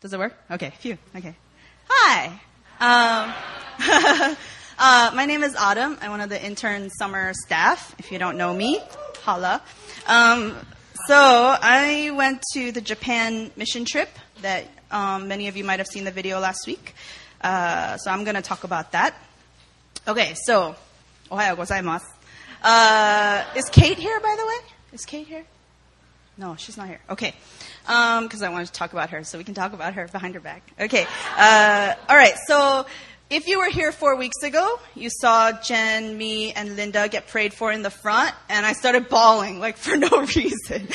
Does it work? Okay, phew. Okay. Hi. My name is Autumn. I'm one of the intern summer staff. If you don't know me, holla. So I went to the Japan mission trip that many of you might have seen the video last week. So I'm going to talk about that. Okay, so ohayo gozaimasu. Is Kate here, by the way? Is Kate here? No, she's not here. Okay, because I wanted to talk about her, so we can talk about her behind her back. Okay, all right, so if you were here 4 weeks ago, you saw Jen, me, and Linda get prayed for in the front, and I started bawling, like, for no reason.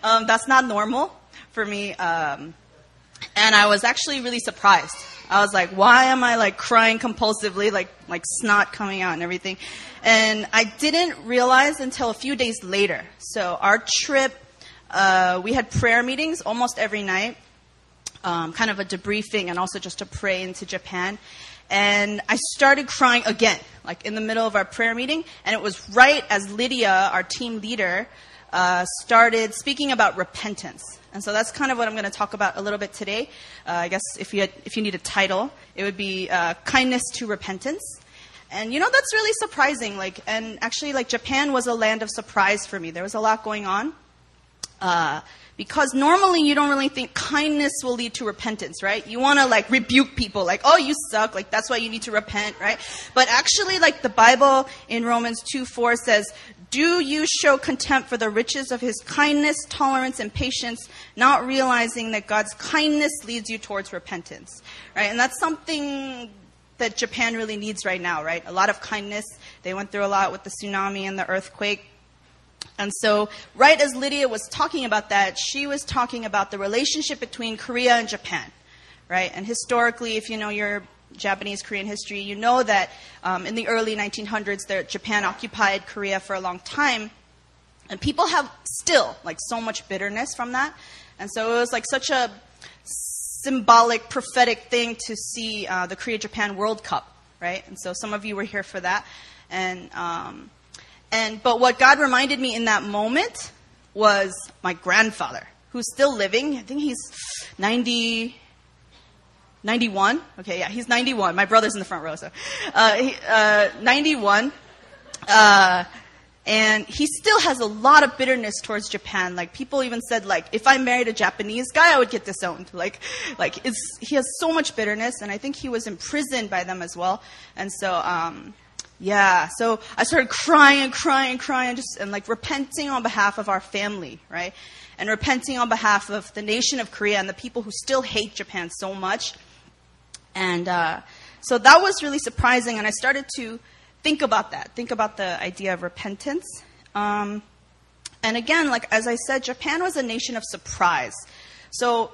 That's not normal for me, and I was actually really surprised. I was like, why am I, like, crying compulsively, like snot coming out and everything? And I didn't realize until a few days later. So our trip, we had prayer meetings almost every night, kind of a debriefing and also just to pray into Japan. And I started crying again, like in the middle of our prayer meeting. And it was right as Lydia, our team leader, started speaking about repentance. And so that's kind of what I'm going to talk about a little bit today. I guess if you need a title, it would be Kindness to Repentance. And, you know, that's really surprising. And actually, Japan was a land of surprise for me. There was a lot going on. Because normally you don't really think kindness will lead to repentance, right? You want to, rebuke people. Oh, you suck. That's why you need to repent, right? But actually, the Bible in Romans 2:4 says, "Do you show contempt for the riches of his kindness, tolerance, and patience, not realizing that God's kindness leads you towards repentance?" Right? And that's something that Japan really needs right now, right? A lot of kindness. They went through a lot with the tsunami and the earthquake. And so right as Lydia was talking about that, she was talking about the relationship between Korea and Japan, right? And historically, if you know your Japanese-Korean history, you know that in the early 1900s, Japan occupied Korea for a long time. And people have still, so much bitterness from that. And so it was, such a symbolic, prophetic thing to see the Korea-Japan World Cup, right? And so some of you were here for that. But what God reminded me in that moment was my grandfather, who's still living. I think he's 91. Okay, yeah, he's 91. My brother's in the front row, so 91. And he still has a lot of bitterness towards Japan. People even said, if I married a Japanese guy, I would get disowned. He has so much bitterness, and I think he was imprisoned by them as well. And so, yeah. So I started crying, and repenting on behalf of our family, right? And repenting on behalf of the nation of Korea and the people who still hate Japan so much. And so that was really surprising, and I started to think about that. Think about the idea of repentance. And again, as I said, Japan was a nation of surprise. So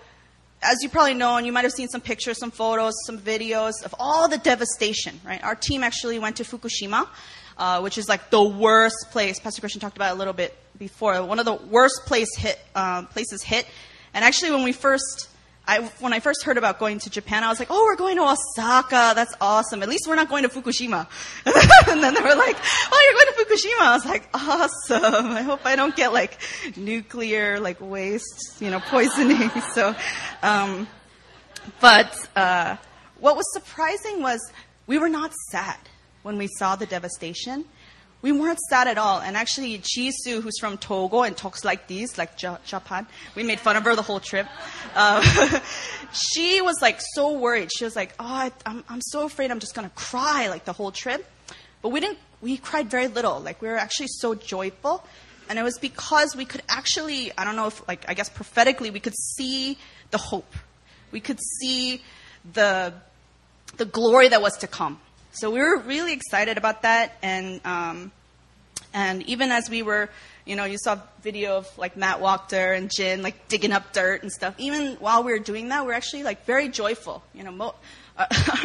as you probably know, and you might have seen some pictures, some photos, some videos of all the devastation, right? Our team actually went to Fukushima, which is the worst place. Pastor Christian talked about it a little bit before. One of the worst places hit. And actually when I first heard about going to Japan, I was like, oh, we're going to Osaka. That's awesome. At least we're not going to Fukushima. And then they were like, oh, you're going to Fukushima. I was like, awesome. I hope I don't get, nuclear, waste, poisoning. So, what was surprising was we were not sad when we saw the devastation. We weren't sad at all. And actually, Jisoo, who's from Togo and talks like this, Japan, we made fun of her the whole trip. She was, so worried. She was like, oh, I'm so afraid I'm just going to cry, the whole trip. But we cried very little. We were actually so joyful. And it was because we could actually, I don't know if, I guess prophetically, we could see the hope. We could see the glory that was to come. So we were really excited about that, and even as we were, you saw video of Matt Wachter and Jin digging up dirt and stuff. Even while we were doing that, we were actually very joyful.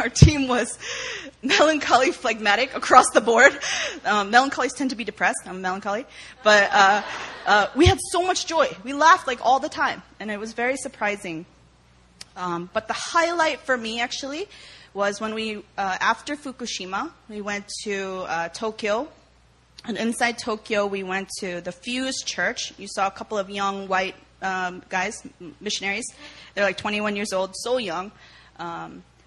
Our team was melancholy phlegmatic across the board. Melancholies tend to be depressed. I'm melancholy, but we had so much joy. We laughed all the time, and it was very surprising. But the highlight for me actually was when we, after Fukushima, we went to Tokyo. And inside Tokyo, we went to the Fuse Church. You saw a couple of young white guys, missionaries. They're like 21 years old, so young.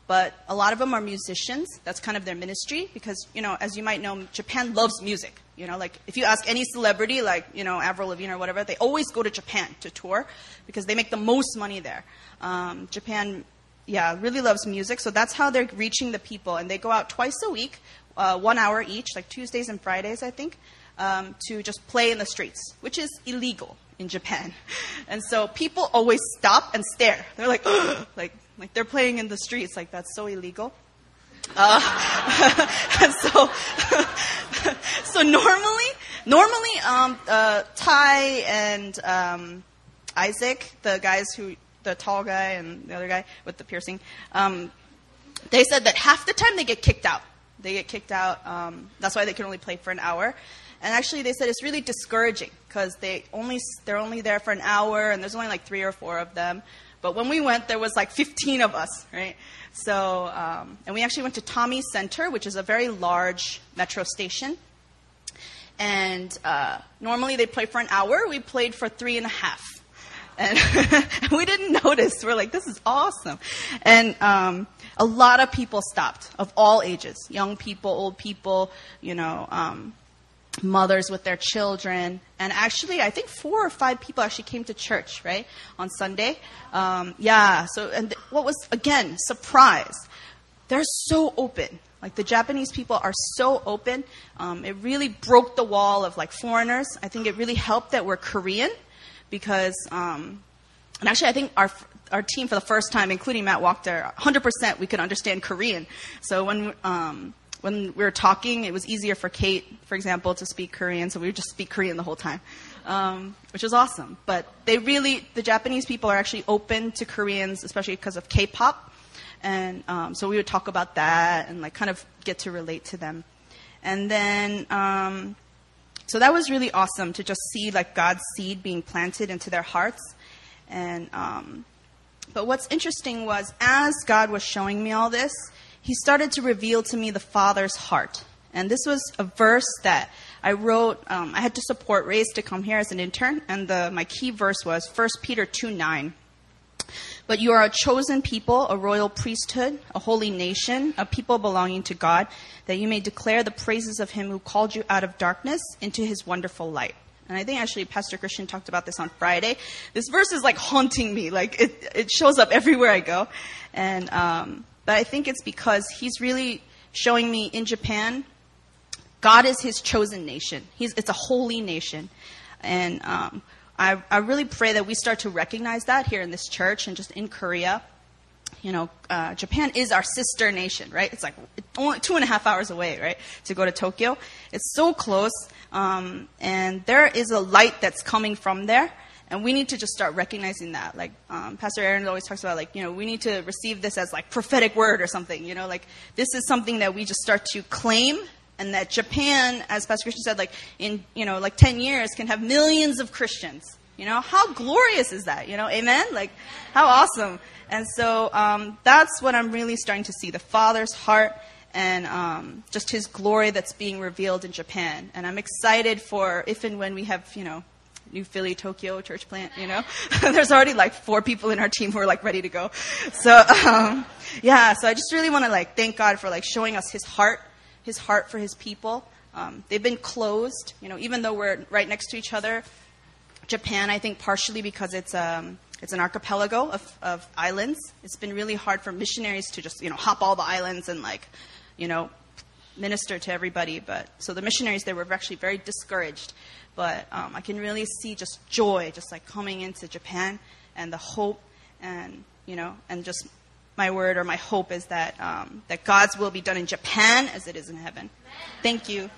But a lot of them are musicians. That's kind of their ministry because, you know, as you might know, Japan loves music. You know, like if you ask any celebrity, like, you know, Avril Lavigne or whatever, they always go to Japan to tour because they make the most money there. Japan, yeah, really loves music. So that's how they're reaching the people. And they go out twice a week, 1 hour each, like Tuesdays and Fridays, I think, to just play in the streets, which is illegal in Japan. And so people always stop and stare. They're like, ugh! Like they're playing in the streets. Like, that's so illegal. And so, so normally, Ty and Isaac, the guys who, the tall guy and the other guy with the piercing, they said that half the time they get kicked out. They get kicked out. That's why they can only play for an hour. And actually, they said it's really discouraging because they're only there for an hour, and there's only like 3 or 4 of them. But when we went, there was like 15 of us, right? So, and we actually went to Tommy Center, which is a very large metro station. And normally they play for an hour. We played for 3.5. And we didn't notice. We're like, this is awesome. And a lot of people stopped of all ages, young people, old people, you know, mothers with their children. And actually, I think 4 or 5 people actually came to church, right, on Sunday. Yeah, so, and what was, again, surprise. They're so open. Like, the Japanese people are so open. It really broke the wall of, like, foreigners. I think it really helped that we're Korean because, and actually, I think our team for the first time, including Matt Wachter, 100% we could understand Korean. So when we were talking, it was easier for Kate, for example, to speak Korean, so we would just speak Korean the whole time, which was awesome. But they really, the Japanese people are actually open to Koreans, especially because of K-pop. And so we would talk about that and like kind of get to relate to them. And then, so that was really awesome to just see like God's seed being planted into their hearts. And but what's interesting was as God was showing me all this, He started to reveal to me the Father's heart. And this was a verse that I wrote. I had to support Reyes to come here as an intern. And my key verse was 1 Peter 2:9. But you are a chosen people, a royal priesthood, a holy nation, a people belonging to God, that you may declare the praises of Him who called you out of darkness into His wonderful light. And I think actually Pastor Christian talked about this on Friday. This verse is like haunting me. Like it shows up everywhere I go. And but I think it's because He's really showing me in Japan, God is His chosen nation. It's a holy nation. And I really pray that we start to recognize that here in this church and just in Korea. You know, Japan is our sister nation, right? It's like only 2.5 hours away, right, to go to Tokyo. It's so close. And there is a light that's coming from there. And we need to just start recognizing that. Like, Pastor Aaron always talks about, like, you know, we need to receive this as, like, prophetic word or something. You know, like, this is something that we just start to claim. And that Japan, as Pastor Christian said, like, in, you know, like 10 years can have millions of Christians. You know, how glorious is that? You know, amen? Like, how awesome. And so that's what I'm really starting to see, the Father's heart and just His glory that's being revealed in Japan. And I'm excited for if and when we have, you know, New Philly, Tokyo church plant, you know. There's already like 4 people in our team who are like ready to go. So, yeah, so I just really want to like thank God for like showing us His heart for His people. They've been closed, you know, even though we're right next to each other. Japan, I think partially because it's an archipelago of islands. It's been really hard for missionaries to just, you know, hop all the islands and like, you know, minister to everybody. But so the missionaries, they were actually very discouraged. But I can really see just joy, just like coming into Japan and the hope and, you know, and just my word or my hope is that that God's will be done in Japan as it is in heaven. Amen. Thank you.